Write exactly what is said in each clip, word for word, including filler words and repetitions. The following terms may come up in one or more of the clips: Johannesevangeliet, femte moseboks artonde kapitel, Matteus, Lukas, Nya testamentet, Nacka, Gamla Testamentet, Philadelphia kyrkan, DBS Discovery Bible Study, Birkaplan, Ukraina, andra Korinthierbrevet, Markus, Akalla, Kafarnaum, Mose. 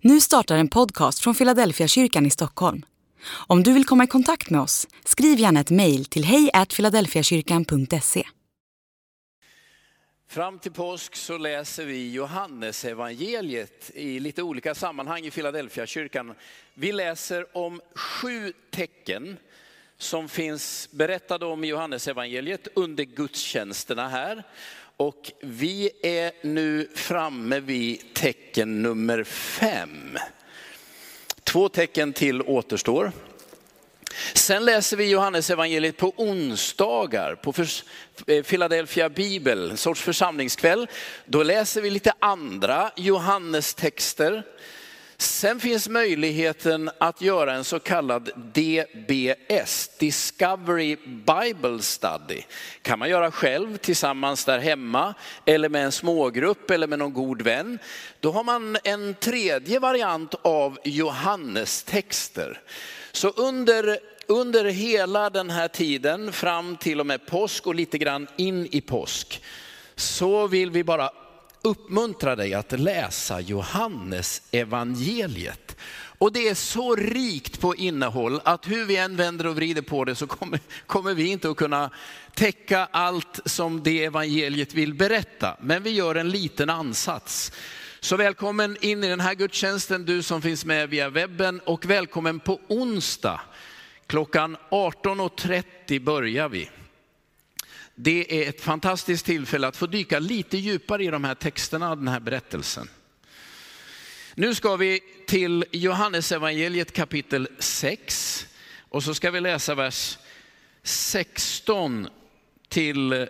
Nu startar en podcast från Philadelphia kyrkan i Stockholm. Om du vill komma i kontakt med oss, skriv gärna ett mejl till hej at philadelphia kyrkan punkt se. Fram till påsk så läser vi Johannesevangeliet i lite olika sammanhang i Philadelphia kyrkan. Vi läser om sju tecken som finns berättade om i Johannesevangeliet under gudstjänsterna här. Och vi är nu framme vid tecken nummer fem. Två tecken till återstår. Sen läser vi Johannesevangeliet på onsdagar på Philadelphia Bibel, en sorts församlingskväll. Då läser vi lite andra Johannestexter. Sen finns möjligheten att göra en så kallad D B S, Discovery Bible Study. Kan man göra själv, tillsammans där hemma, eller med en smågrupp eller med någon god vän. Då har man en tredje variant av Johannestexter. Så under, under hela den här tiden, fram till och med påsk och lite grann in i påsk, så vill vi bara uppmuntra dig att läsa Johannesevangeliet. Och det är så rikt på innehåll att hur vi än vänder och vrider på det så kommer, kommer vi inte att kunna täcka allt som det evangeliet vill berätta. Men vi gör en liten ansats. Så välkommen in i den här gudstjänsten, du som finns med via webben, och välkommen på onsdag. Klockan arton och trettio börjar vi. Det är ett fantastiskt tillfälle att få dyka lite djupare i de här texterna och den här berättelsen. Nu ska vi till Johannesevangeliet kapitel sex. Och så ska vi läsa vers sexton till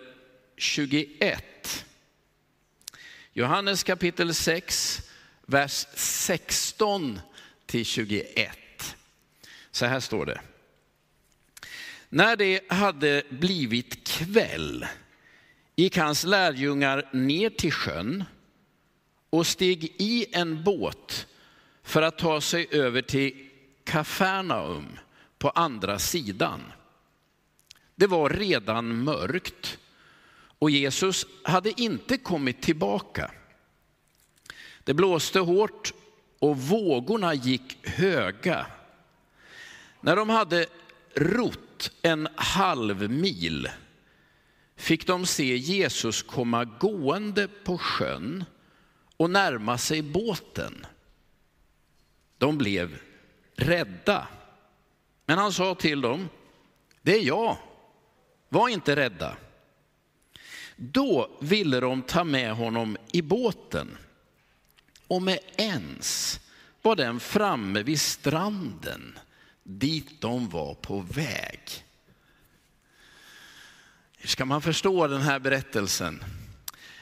tjugoett. Johannes kapitel sex, vers sexton till tjugoett. Så här står det. När det hade blivit kväll gick hans lärjungar ner till sjön och steg i en båt för att ta sig över till Kafarnaum på andra sidan. Det var redan mörkt och Jesus hade inte kommit tillbaka. Det blåste hårt och vågorna gick höga. När de hade rott en halv mil fick de se Jesus komma gående på sjön och närma sig båten. De blev rädda. Men han sa till dem, det är jag, var inte rädda. Då ville de ta med honom i båten. Och med ens var den framme vid stranden dit de var på väg. Hur ska man förstå den här berättelsen?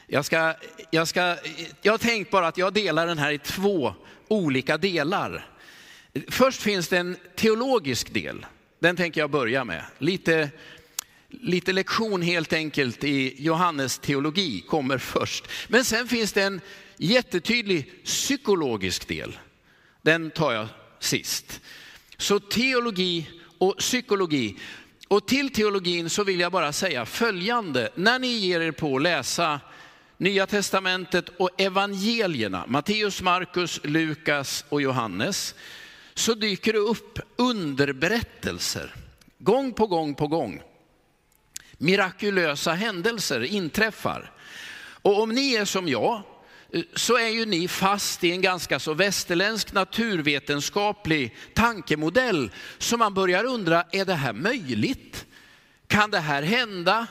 Jag, ska, jag, ska, jag har tänkt bara att jag delar den här i två olika delar. Först finns det en teologisk del. Den tänker jag börja med. Lite, lite lektion helt enkelt i Johannes teologi kommer först. Men sen finns det en jättetydlig psykologisk del. Den tar jag sist. Så teologi och psykologi. Och till teologin så vill jag bara säga följande. När ni ger er på att läsa Nya testamentet och evangelierna, Matteus, Markus, Lukas och Johannes, så dyker det upp underberättelser. Gång på gång på gång. Mirakulösa händelser inträffar. Och om ni är som jag, så är ju ni fast i en ganska så västerländsk naturvetenskaplig tankemodell. Så man börjar undra, är det här möjligt? Kan det här hända?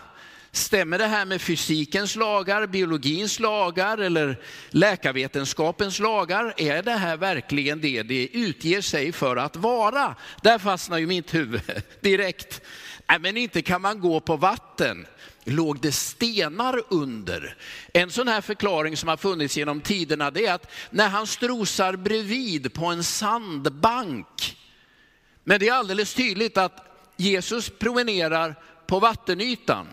Stämmer det här med fysikens lagar, biologins lagar eller läkarvetenskapens lagar? Är det här verkligen det det utger sig för att vara? Där fastnar ju mitt huvud direkt. Nej, men inte kan man gå på vatten. Låg det stenar under? En sån här förklaring som har funnits genom tiderna, det är att när han strosar bredvid på en sandbank. Men det är alldeles tydligt att Jesus promenerar på vattenytan.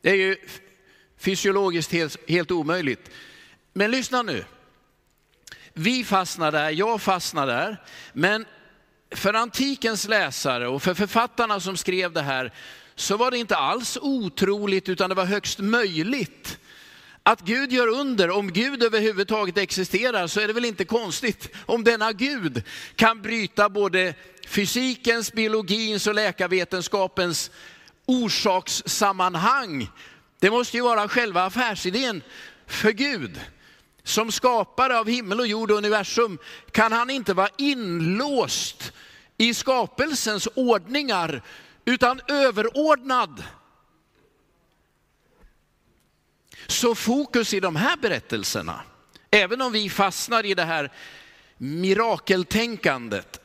Det är ju fysiologiskt helt, helt omöjligt. Men lyssna nu. Vi fastnar där, jag fastnar där. Men för antikens läsare och för författarna som skrev det här, så var det inte alls otroligt utan det var högst möjligt Att Gud gör under, om Gud överhuvudtaget existerar, så är det väl inte konstigt om denna Gud kan bryta både fysikens, biologins och läkarvetenskapens orsakssammanhang. Det måste ju vara själva affärsidén för Gud. Som skapare av himmel och jord och universum kan han inte vara inlåst i skapelsens ordningar utan överordnad. Så fokus i de här berättelserna, även om vi fastnar i det här mirakeltänkandet,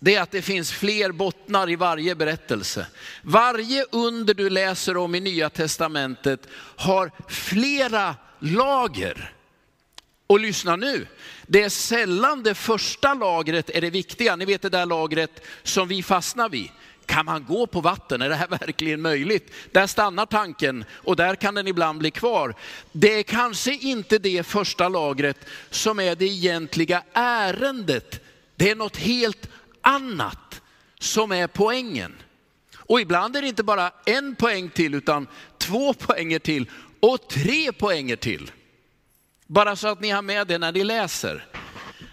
det är att det finns fler bottnar i varje berättelse. Varje under du läser om i Nya testamentet har flera lager. Och lyssna nu, det är sällan det första lagret är det viktiga. Ni vet det där lagret som vi fastnar vid. Kan man gå på vatten? Är det här verkligen möjligt? Där stannar tanken och där kan den ibland bli kvar. Det är kanske inte det första lagret som är det egentliga ärendet. Det är något helt annat som är poängen. Och ibland är det inte bara en poäng till utan två poänger till och tre poänger till. Bara så att ni har med det när ni läser.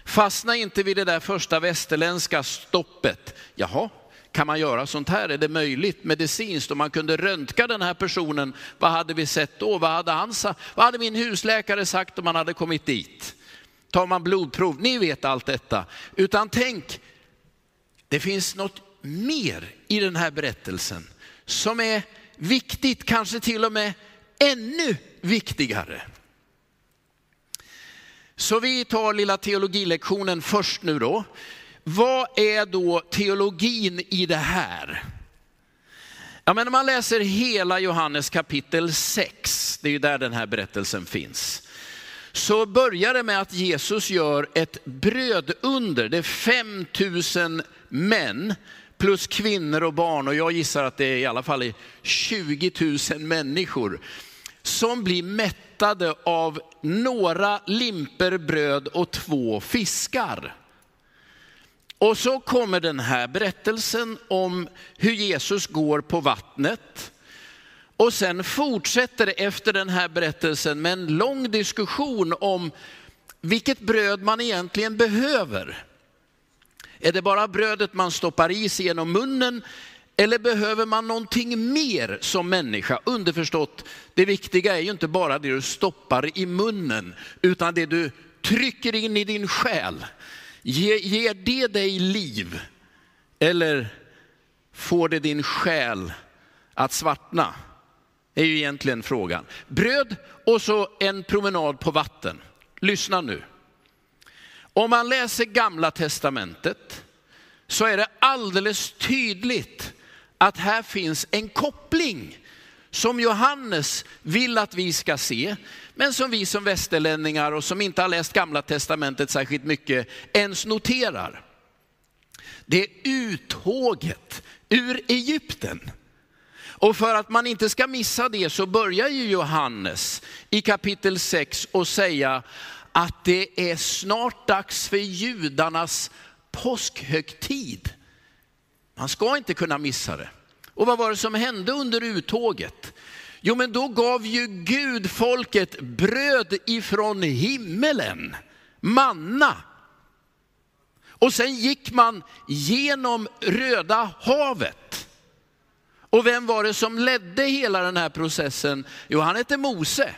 Fastna inte vid det där första västerländska stoppet. Jaha. Kan man göra sånt här? Är det möjligt medicinskt? Om man kunde röntga den här personen, vad hade vi sett då? Vad hade han sagt? Vad hade min husläkare sagt om man hade kommit dit? Tar man blodprov? Ni vet allt detta. Utan tänk, det finns något mer i den här berättelsen som är viktigt, kanske till och med ännu viktigare. Så vi tar lilla teologilektionen först nu då. Vad är då teologin i det här? Ja, men om man läser hela Johannes kapitel sex, det är ju där den här berättelsen finns. Så börjar det med att Jesus gör ett brödunder. Det är fem tusen män plus kvinnor och barn, och jag gissar att det är i alla fall tjugo tusen människor som blir mättade av några limper bröd och två fiskar. Och så kommer den här berättelsen om hur Jesus går på vattnet. Och sen fortsätter det efter den här berättelsen med en lång diskussion om vilket bröd man egentligen behöver. Är det bara brödet man stoppar i sig genom munnen eller behöver man någonting mer som människa? Underförstått, det viktiga är ju inte bara det du stoppar i munnen utan det du trycker in i din själ. Ger ge det dig liv eller får det din själ att svartna? Det är ju egentligen frågan. Bröd och så en promenad på vatten. Lyssna nu. Om man läser Gamla testamentet så är det alldeles tydligt att här finns en koppling som Johannes vill att vi ska se, men som vi som västerlänningar och som inte har läst Gamla testamentet särskilt mycket ens noterar. Det är uttåget ur Egypten. Och för att man inte ska missa det så börjar ju Johannes i kapitel sex och säga att det är snart dags för judarnas påskhögtid. Man ska inte kunna missa det. Och vad var det som hände under uttåget? Jo, men då gav ju Gud folket bröd ifrån himmelen, manna. Och sen gick man genom Röda havet. Och vem var det som ledde hela den här processen? Jo, han hette Mose.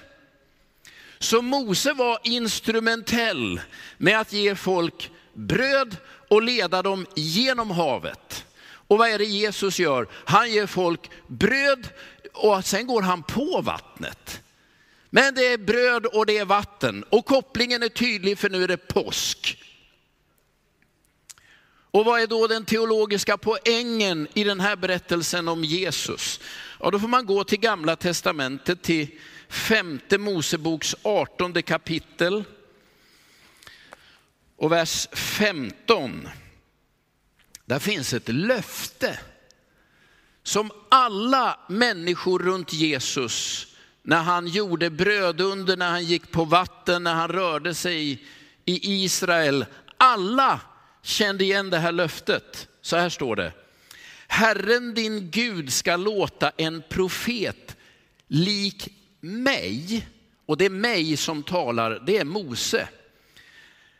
Så Mose var instrumentell med att ge folk bröd och leda dem genom havet. Och vad är det Jesus gör? Han ger folk bröd och sen går han på vattnet. Men det är bröd och det är vatten. Och kopplingen är tydlig för nu är det påsk. Och vad är då den teologiska poängen i den här berättelsen om Jesus? Ja, då får man gå till Gamla testamentet, till femte moseboks artonde kapitel. Och vers femton. Där finns ett löfte som alla människor runt Jesus, när han gjorde brödunder, när han gick på vatten, när han rörde sig i Israel, alla kände igen det här löftet. Så här står det: Herren din Gud ska låta en profet lik mig, och det är mig som talar, det är Mose.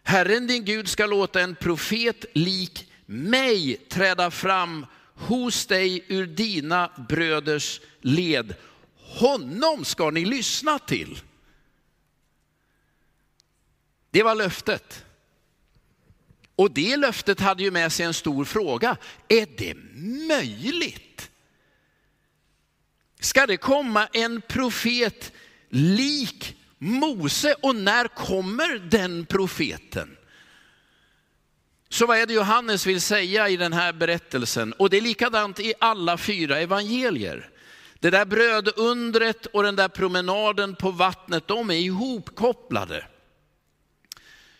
Herren din Gud ska låta en profet lik mig träda fram hos dig ur dina bröders led. Honom ska ni lyssna till. Det var löftet. Och det löftet hade ju med sig en stor fråga. Är det möjligt? Ska det komma en profet lik Mose, och när kommer den profeten? Så vad är det Johannes vill säga i den här berättelsen? Och det är likadant i alla fyra evangelier. Det där brödundret och den där promenaden på vattnet, de är ihopkopplade.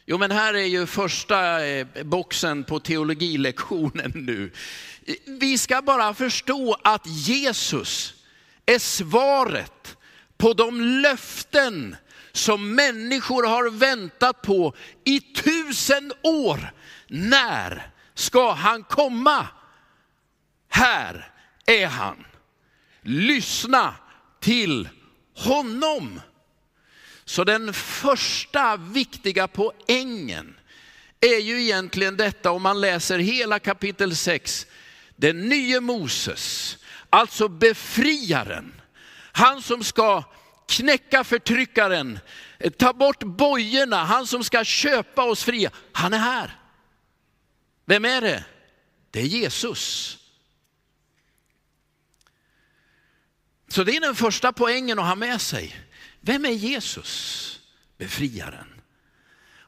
Jo, men här är ju första boxen på teologilektionen nu. Vi ska bara förstå att Jesus är svaret på de löften som människor har väntat på i tusen år. När ska han komma? Här är han. Lyssna till honom. Så den första viktiga poängen är ju egentligen detta, om man läser hela kapitel sex. Den nye Moses, alltså befriaren. Han som ska knäcka förtryckaren, ta bort bojorna, han som ska köpa oss fria. Han är här. Vem är det? Det är Jesus. Så det är den första poängen att ha med sig. Vem är Jesus? Befriaren.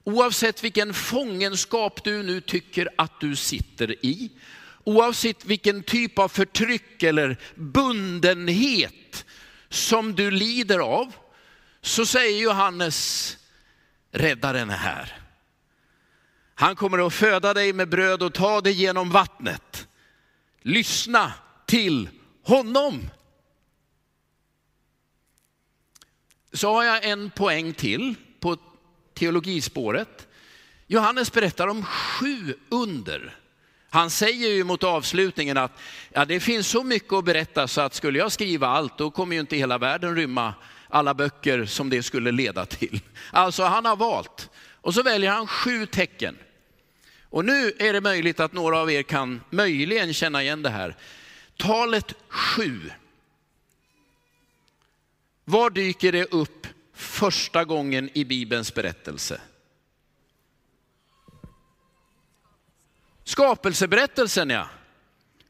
Oavsett vilken fångenskap du nu tycker att du sitter i, oavsett vilken typ av förtryck eller bundenhet som du lider av, så säger Johannes, räddaren är här. Han kommer att föda dig med bröd och ta dig genom vattnet. Lyssna till honom. Så har jag en poäng till på teologispåret. Johannes berättar om sju under. Han säger ju mot avslutningen att ja, det finns så mycket att berätta så att skulle jag skriva allt, då kommer ju inte hela världen rymma alla böcker som det skulle leda till. Alltså han har valt. Och så väljer han sju tecken. Och nu är det möjligt att några av er kan möjligen känna igen det här. Talet sju. Var dyker det upp första gången i Bibelns berättelse? Skapelseberättelsen, ja.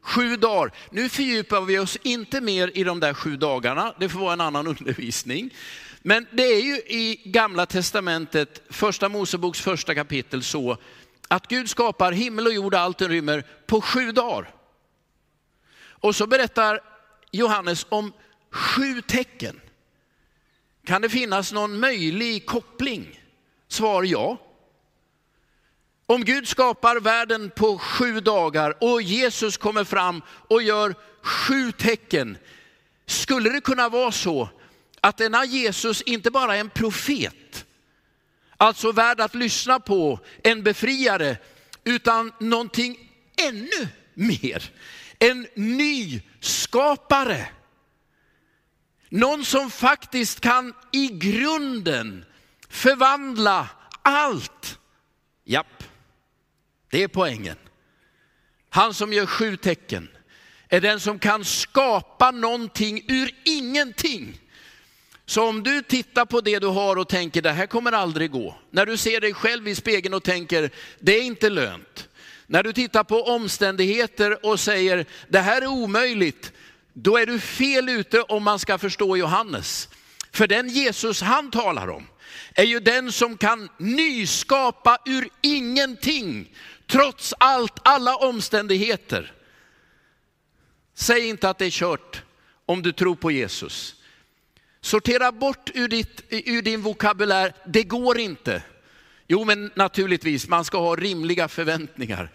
Sju dagar. Nu fördjupar vi oss inte mer i de där sju dagarna. Det får vara en annan undervisning. Men det är ju i Gamla testamentet, första Moseboks första kapitel, så att Gud skapar himmel och jord, allt den rymmer, på sju dagar. Och så berättar Johannes om sju tecken. Kan det finnas någon möjlig koppling? Svar ja. Om Gud skapar världen på sju dagar och Jesus kommer fram och gör sju tecken, skulle det kunna vara så att denna Jesus inte bara är en profet, alltså värd att lyssna på, en befriare, utan någonting ännu mer. En nyskapare. Någon som faktiskt kan i grunden förvandla allt. Japp. Det är poängen. Han som gör sju tecken är den som kan skapa någonting ur ingenting. Så om du tittar på det du har och tänker, det här kommer aldrig gå. När du ser dig själv i spegeln och tänker, det är inte lönt. När du tittar på omständigheter och säger, det här är omöjligt. Då är du fel ute om man ska förstå Johannes. För den Jesus han talar om är ju den som kan nyskapa ur ingenting. Trots allt, alla omständigheter. Säg inte att det är kört om du tror på Jesus. Sortera bort ur, ditt, ur din vokabulär, det går inte. Jo, men naturligtvis, man ska ha rimliga förväntningar.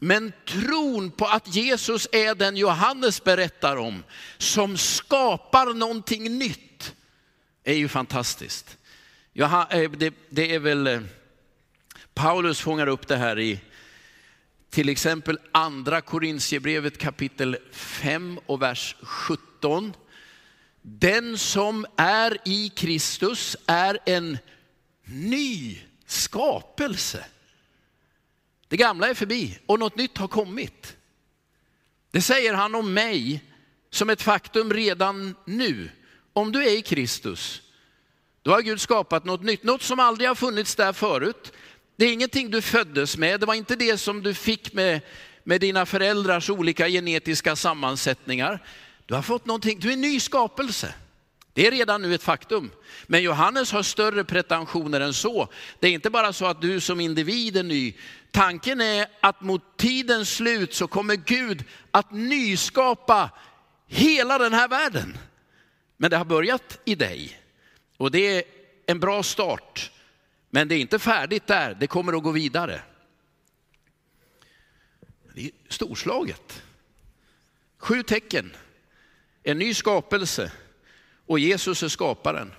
Men tron på att Jesus är den Johannes berättar om, som skapar någonting nytt, är ju fantastiskt. Det är väl, Paulus fångar upp det här i till exempel andra Korinthierbrevet kapitel fem och vers sjutton. Den som är i Kristus är en ny skapelse. Det gamla är förbi och något nytt har kommit. Det säger han om mig som ett faktum redan nu. Om du är i Kristus, då har Gud skapat något nytt. Något som aldrig har funnits där förut. Det är ingenting du föddes med. Det var inte det som du fick med, med dina föräldrars olika genetiska sammansättningar. Du har fått någonting. Du är en ny skapelse. Det är redan nu ett faktum. Men Johannes har större pretensioner än så. Det är inte bara så att du som individ är ny. Tanken är att mot tidens slut så kommer Gud att nyskapa hela den här världen. Men det har börjat i dig. Och det är en bra start. Men det är inte färdigt där. Det kommer att gå vidare. Det är storslaget. Sju tecken. En ny skapelse. Och Jesus är skaparen.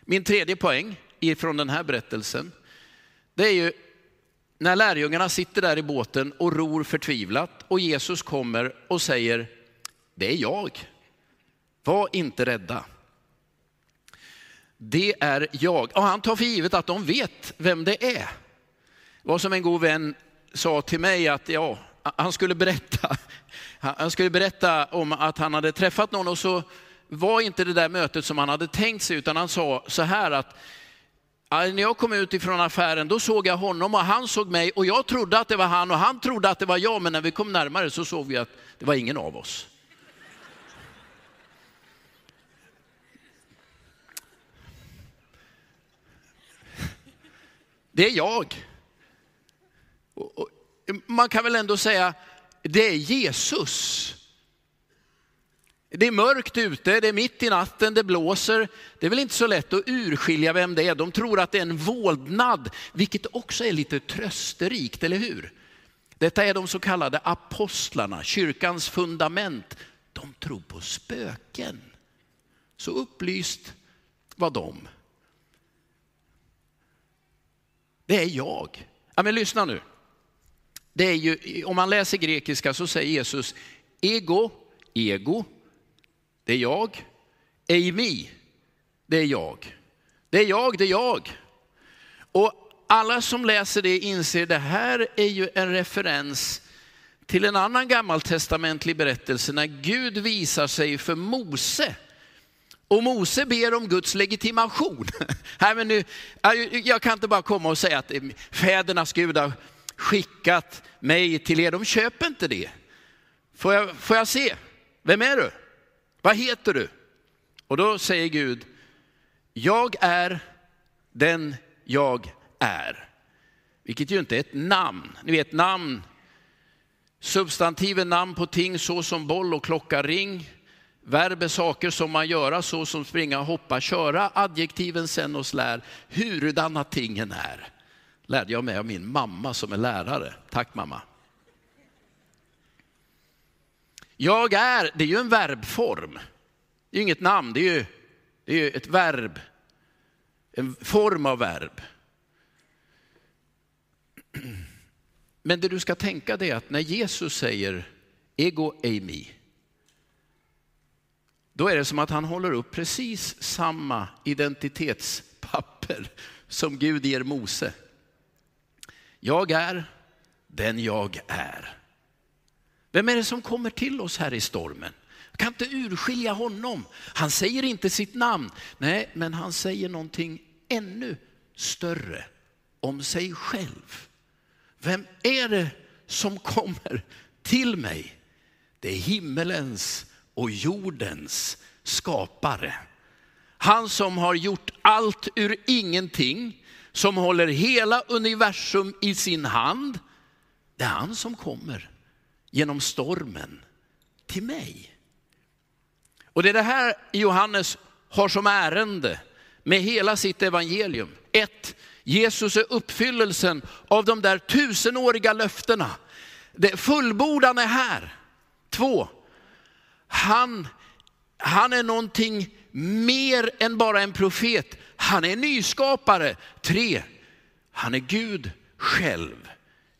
Min tredje poäng ifrån den här berättelsen. Det är ju när lärjungarna sitter där i båten och ror förtvivlat. Och Jesus kommer och säger, det är jag. Var inte rädda. Det är jag. Och han tar för givet att de vet vem det är. Det var som en god vän sa till mig att ja, han skulle berätta. Han skulle berätta om att han hade träffat någon och så var inte det där mötet som han hade tänkt sig, utan han sa så här att när jag kom ut ifrån affären då såg jag honom och han såg mig och jag trodde att det var han och han trodde att det var jag, men när vi kom närmare så såg vi att det var ingen av oss. Det är jag. Och, och, man kan väl ändå säga, det är Jesus. Det är mörkt ute, det är mitt i natten, det blåser. Det är väl inte så lätt att urskilja vem det är. De tror att det är en våldnad, vilket också är lite trösterikt, eller hur? Detta är de så kallade apostlarna, kyrkans fundament. De tror på spöken. Så upplyst var de. Det är jag. Ja, men lyssna nu. Det är ju, om man läser grekiska så säger Jesus ego, ego, det är jag. Eimi, det är jag. Det är jag, det är jag. Och alla som läser det inser det här är ju en referens till en annan gammaltestamentlig berättelse när Gud visar sig för Mose. Och Mose ber om Guds legitimation. Nej, men nu, jag kan inte bara komma och säga att fädernas Gud har skickat mig till er. De köper inte det. Får jag, får jag se? Vem är du? Vad heter du? Och då säger Gud, jag är den jag är. Vilket ju inte är ett namn. Ni vet namn, substantiven namn på ting så som boll och klocka, ring. Verb är saker som man göra, så som springa, hoppa, köra. Adjektiven sen oss lär hurudana tingen är. Lärde jag mig av min mamma som är lärare. Tack mamma. Jag är, det är ju en verbform. Det är inget namn, det är ju, det är ju ett verb. En form av verb. Men det du ska tänka det är att när Jesus säger ego eimi, då är det som att han håller upp precis samma identitetspapper som Gud ger Mose. Jag är den jag är. Vem är det som kommer till oss här i stormen? Jag kan inte urskilja honom. Han säger inte sitt namn. Nej, men han säger någonting ännu större om sig själv. Vem är det som kommer till mig? Det är himmelens och jordens skapare. Han som har gjort allt ur ingenting. Som håller hela universum i sin hand. Det är han som kommer genom stormen till mig. Och det är det här Johannes har som ärende med hela sitt evangelium. Ett, Jesus är uppfyllelsen av de där tusenåriga löftena. Det fullbordan är här. Två, Han, han är någonting mer än bara en profet. Han är nyskapare. Tre, han är Gud själv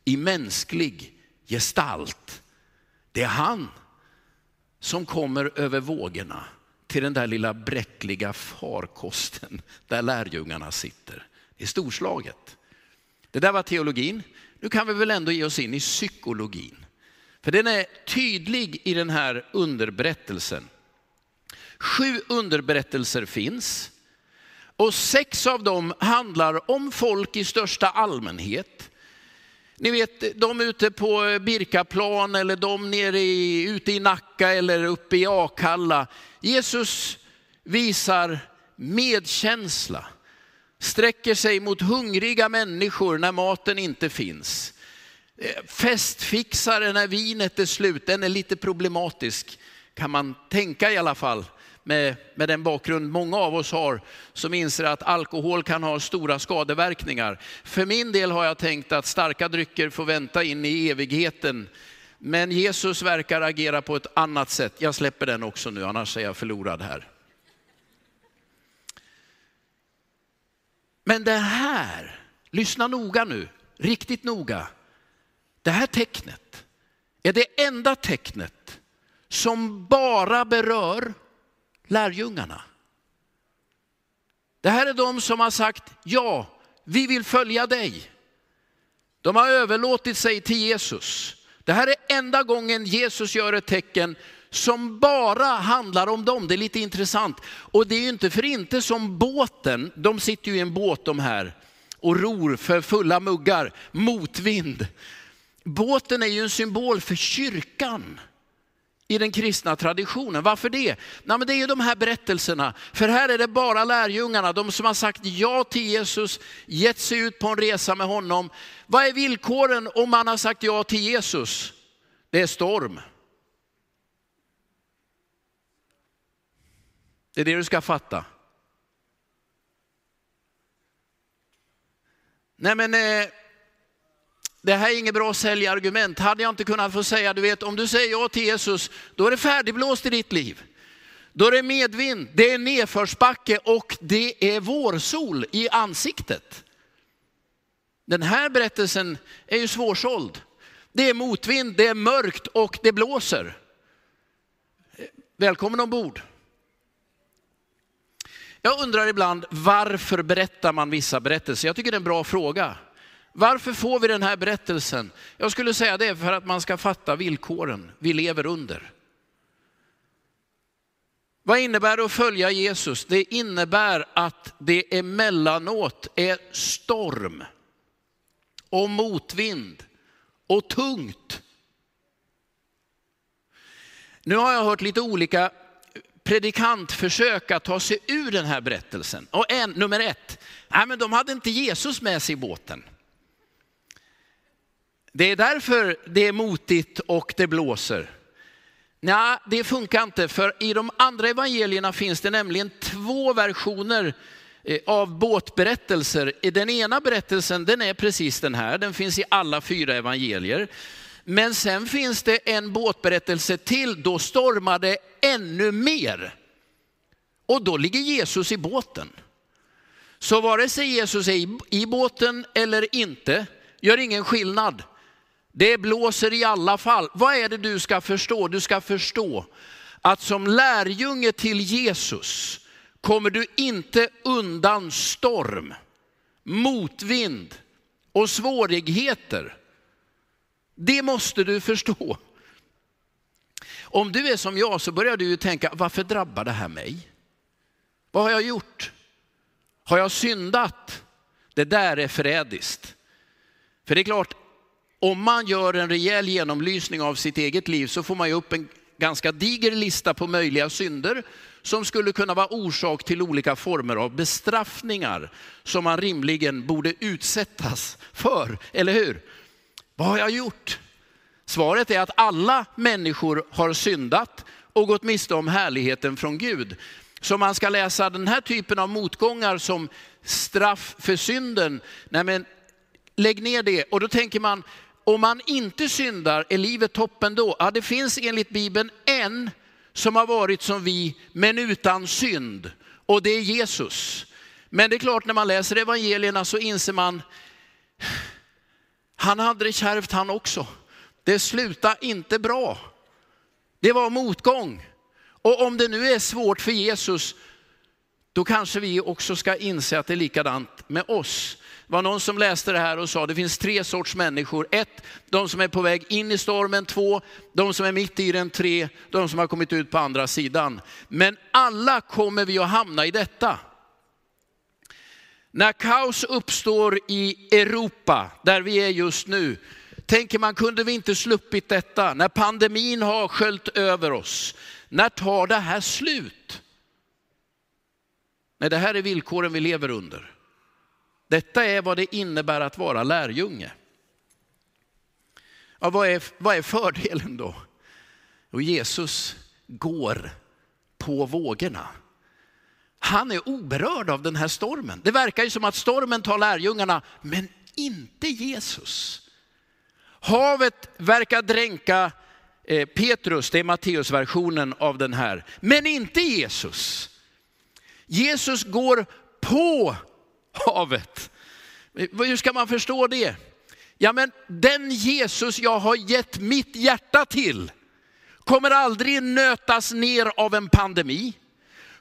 i mänsklig gestalt. Det är han som kommer över vågorna till den där lilla bräckliga farkosten där lärjungarna sitter. Det är storslaget. Det där var teologin. Nu kan vi väl ändå ge oss in i psykologin. För den är tydlig i den här underberättelsen. Sju underberättelser finns och sex av dem handlar om folk i största allmänhet. Ni vet, de ute på Birkaplan eller de nere i, ute i Nacka eller uppe i Akalla. Jesus visar medkänsla, sträcker sig mot hungriga människor när maten inte finns. Festfixare när vinet är slut, den är lite problematisk kan man tänka i alla fall. Med, med den bakgrund många av oss har som inser att alkohol kan ha stora skadeverkningar. För min del har jag tänkt att starka drycker får vänta in i evigheten. Men Jesus verkar agera på ett annat sätt. Jag släpper den också nu, annars är jag förlorad här. Men det här, lyssna noga nu, riktigt noga. Det här tecknet är det enda tecknet som bara berör lärjungarna. Det här är de som har sagt, ja, vi vill följa dig. De har överlåtit sig till Jesus. Det här är enda gången Jesus gör ett tecken som bara handlar om dem. Det är lite intressant. Och det är ju inte för inte som båten, de sitter ju i en båt de här och ror för fulla muggar, motvind. Båten är ju en symbol för kyrkan. I den kristna traditionen. Varför det? Nej, men det är ju de här berättelserna. För här är det bara lärjungarna. De som har sagt ja till Jesus. Gett sig ut på en resa med honom. Vad är villkoren om man har sagt ja till Jesus? Det är storm. Det är det du ska fatta. Nej men... Eh... Det här är inget bra säljargument. Hade jag inte kunnat få säga, du vet, om du säger ja till Jesus, då är det färdigblåst i ditt liv. Då är det medvind, det är nedförsbacke och det är vårsol i ansiktet. Den här berättelsen är ju svårsåld. Det är motvind, det är mörkt och det blåser. Välkommen ombord. Jag undrar ibland, varför berättar man vissa berättelser? Jag tycker det är en bra fråga. Varför får vi den här berättelsen? Jag skulle säga det för att man ska fatta villkoren vi lever under. Vad innebär det att följa Jesus? Det innebär att det emellanåt är storm och motvind och tungt. Nu har jag hört lite olika predikantförsök att ta sig ur den här berättelsen. Och en, nummer ett, nej, men de hade inte Jesus med sig i båten. Det är därför det är motigt och det blåser. Nej, det funkar inte, för i de andra evangelierna finns det nämligen två versioner av båtberättelser. Den ena berättelsen, den är precis den här, den finns i alla fyra evangelier. Men sen finns det en båtberättelse till, då stormar det ännu mer. Och då ligger Jesus i båten. Så vare sig Jesus är i båten eller inte, gör ingen skillnad. Det blåser i alla fall. Vad är det du ska förstå? Du ska förstå att som lärjunge till Jesus kommer du inte undan storm, motvind och svårigheter. Det måste du förstå. Om du är som jag så börjar du ju tänka, varför drabbar det här mig? Vad har jag gjort? Har jag syndat? Det där är förrädiskt. För det är klart, om man gör en rejäl genomlysning av sitt eget liv så får man ju upp en ganska diger lista på möjliga synder som skulle kunna vara orsak till olika former av bestraffningar som man rimligen borde utsättas för, eller hur? Vad har jag gjort? Svaret är att alla människor har syndat och gått miste om härligheten från Gud. Så man ska läsa den här typen av motgångar som straff för synden. Nej, men lägg ner det, och då tänker man, om man inte syndar är livet toppen då. Ja, det finns enligt Bibeln en som har varit som vi men utan synd, och det är Jesus. Men det är klart, när man läser evangelierna så inser man, han hade det kärvt han också. Det slutade inte bra. Det var motgång. Och om det nu är svårt för Jesus, då kanske vi också ska inse att det är likadant med oss. Det var någon som läste det här och sa, det finns tre sorts människor. Ett, de som är på väg in i stormen. Två, de som är mitt i den. Tre, de som har kommit ut på andra sidan. Men alla kommer vi att hamna i detta. När kaos uppstår i Europa, där vi är just nu, tänker man, kunde vi inte sluppit detta? När pandemin har sköljt över oss, när tar det här slut? Nej, det här är villkoren vi lever under. Detta är vad det innebär att vara lärjunge. Ja, vad är, vad är fördelen då? Och Jesus går på vågorna. Han är oberörd av den här stormen. Det verkar ju som att stormen tar lärjungarna, men inte Jesus. Havet verkar dränka Petrus, det är Matteusversionen av den här. Men inte Jesus. Jesus går på havet. Hur ska man förstå det? Ja, men den Jesus jag har gett mitt hjärta till kommer aldrig nötas ner av en pandemi.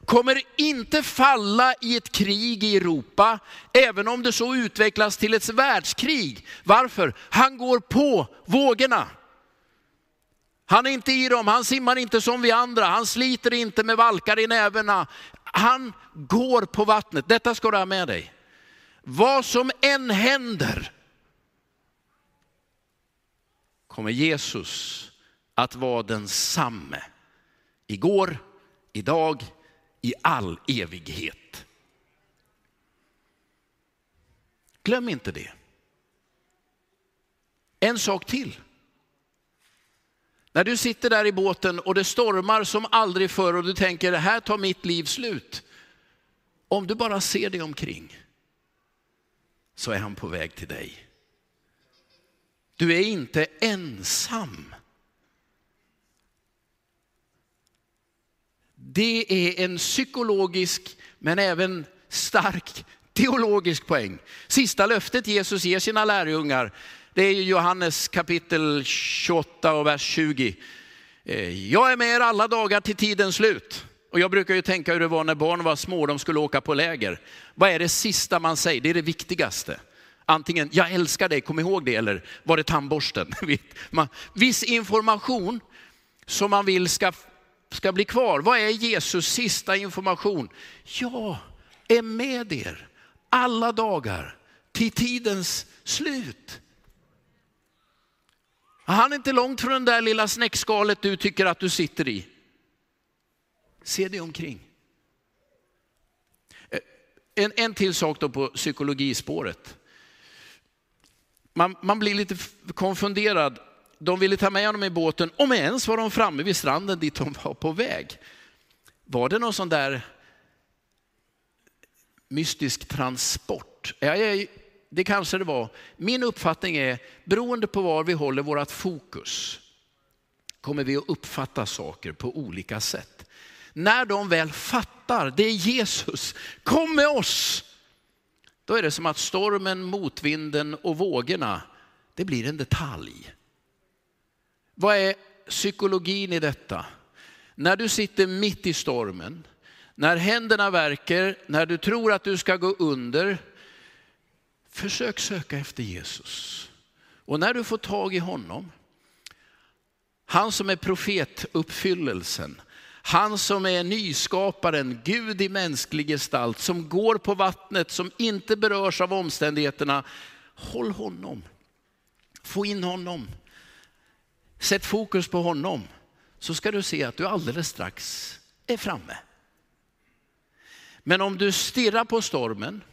Kommer inte falla i ett krig i Europa, även om det så utvecklas till ett världskrig. Varför? Han går på vågorna. Han är inte i dem, han simmar inte som vi andra, han sliter inte med valkar i näverna. Han går på vattnet, detta ska du ha med dig. Vad som än händer kommer Jesus att vara densamme. Igår, idag, i all evighet. Glöm inte det. En sak till. När du sitter där i båten och det stormar som aldrig förr och du tänker, det här tar mitt liv slut. Om du bara ser dig omkring så är han på väg till dig. Du är inte ensam. Det är en psykologisk men även stark teologisk poäng. Sista löftet Jesus ger sina lärjungar, det är Johannes kapitel tjugoåtta och vers tjugo. Jag är med er alla dagar till tidens slut. Och jag brukar ju tänka hur det var när barn var små, de skulle åka på läger. Vad är det sista man säger? Det är det viktigaste. Antingen jag älskar dig, kom ihåg det, eller var det tandborsten? Viss information som man vill ska ska bli kvar. Vad är Jesus sista information? Jag är med er alla dagar till tidens slut. Han är inte långt från den där lilla snäckskalet du tycker att du sitter i. Se dig omkring. En, en till sak då på psykologispåret. Man, man blir lite konfunderad. De ville ta med honom i båten. Om ens var de framme vid stranden dit de var på väg. Var det någon sån där mystisk transport? Ja, ja, det kanske det var. Min uppfattning är, beroende på var vi håller vårt fokus, kommer vi att uppfatta saker på olika sätt. När de väl fattar, det är Jesus, kom med oss. Då är det som att stormen, motvinden och vågorna, det blir en detalj. Vad är psykologin i detta? När du sitter mitt i stormen, när händerna värker, när du tror att du ska gå under, försök söka efter Jesus. Och när du får tag i honom, han som är profetuppfyllelsen, han som är nyskaparen, Gud i mänsklig gestalt, som går på vattnet, som inte berörs av omständigheterna, håll honom, få in honom. Sätt fokus på honom, så ska du se att du alldeles strax är framme. Men om du stirrar på stormen,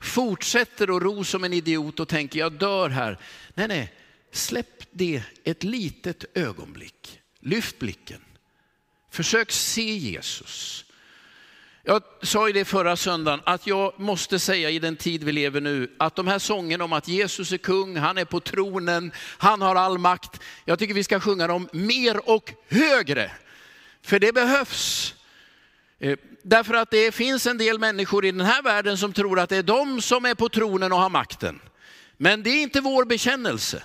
fortsätter att ro som en idiot och tänker jag dör här. Nej, nej, släpp det ett litet ögonblick. Lyft blicken. Försök se Jesus. Jag sa ju det förra söndagen att jag måste säga i den tid vi lever nu att de här sångerna om att Jesus är kung, han är på tronen, han har all makt. Jag tycker vi ska sjunga dem mer och högre. För det behövs. Därför att det finns en del människor i den här världen som tror att det är de som är på tronen och har makten. Men det är inte vår bekännelse.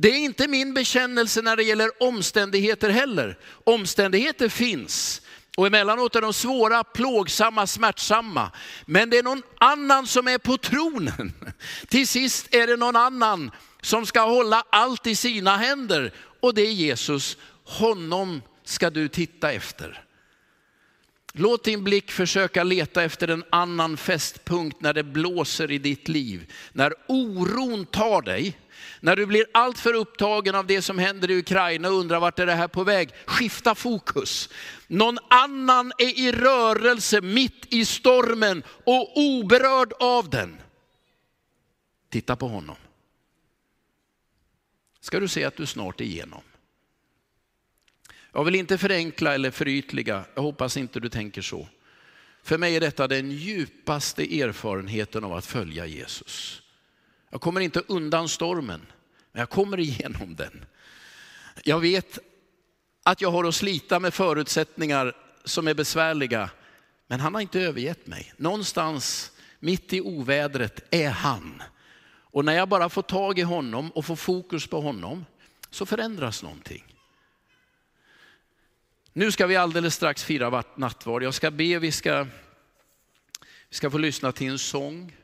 Det är inte min bekännelse när det gäller omständigheter heller. Omständigheter finns. Och emellanåt är de svåra, plågsamma, smärtsamma. Men det är någon annan som är på tronen. Till sist är det någon annan som ska hålla allt i sina händer. Och det är Jesus. Honom ska du titta efter. Låt din blick försöka leta efter en annan fästpunkt när det blåser i ditt liv. När oron tar dig. När du blir allt för upptagen av det som händer i Ukraina och undrar vart är det här på väg. Skifta fokus. Någon annan är i rörelse mitt i stormen och oberörd av den. Titta på honom. Ska du se att du snart är igenom. Jag vill inte förenkla eller förytliga. Jag hoppas inte du tänker så. För mig är detta den djupaste erfarenheten av att följa Jesus. Jag kommer inte undan stormen, men jag kommer igenom den. Jag vet att jag har att slita med förutsättningar som är besvärliga, men han har inte övergett mig. Någonstans mitt i ovädret är han. Och när jag bara får tag i honom och får fokus på honom så förändras någonting. Nu ska vi alldeles strax fira nattvard. Jag ska be, vi ska, vi ska få lyssna till en sång.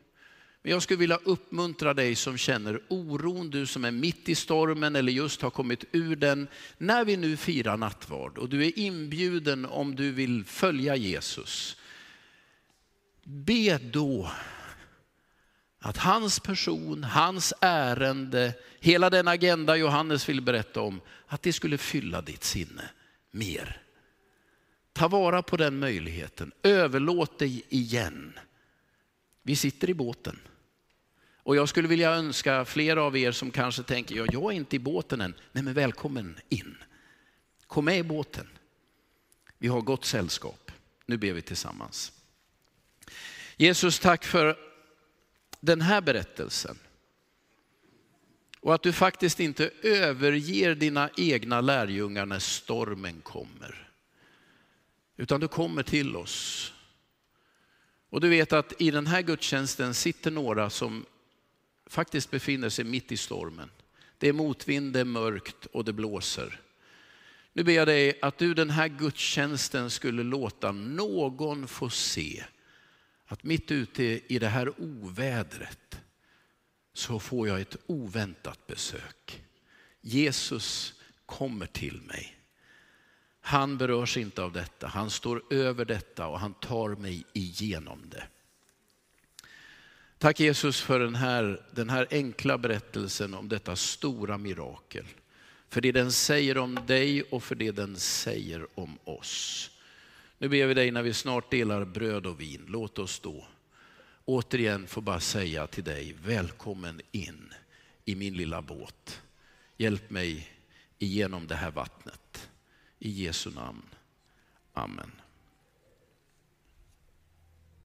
Men jag skulle vilja uppmuntra dig som känner oron, du som är mitt i stormen eller just har kommit ur den. När vi nu firar nattvard och du är inbjuden om du vill följa Jesus. Be då att hans person, hans ärende, hela den agenda Johannes vill berätta om, att det skulle fylla ditt sinne mer. Ta vara på den möjligheten. Överlåt dig igen. Vi sitter i båten. Och jag skulle vilja önska flera av er som kanske tänker, ja, jag är inte i båten än. Nej, men välkommen in. Kom med i båten. Vi har gott sällskap. Nu ber vi tillsammans. Jesus, tack för den här berättelsen. Och att du faktiskt inte överger dina egna lärjungar när stormen kommer. Utan du kommer till oss. Och du vet att i den här gudstjänsten sitter några som faktiskt befinner sig mitt i stormen. Det är motvind, det är mörkt och det blåser. Nu ber jag dig att du den här gudstjänsten skulle låta någon få se att mitt ute i det här ovädret så får jag ett oväntat besök. Jesus kommer till mig. Han berörs inte av detta. Han står över detta och han tar mig igenom det. Tack Jesus för den här, den här enkla berättelsen om detta stora mirakel. För det den säger om dig och för det den säger om oss. Nu ber vi dig när vi snart delar bröd och vin. Låt oss då återigen få bara säga till dig, välkommen in i min lilla båt. Hjälp mig igenom det här vattnet. I Jesu namn. Amen.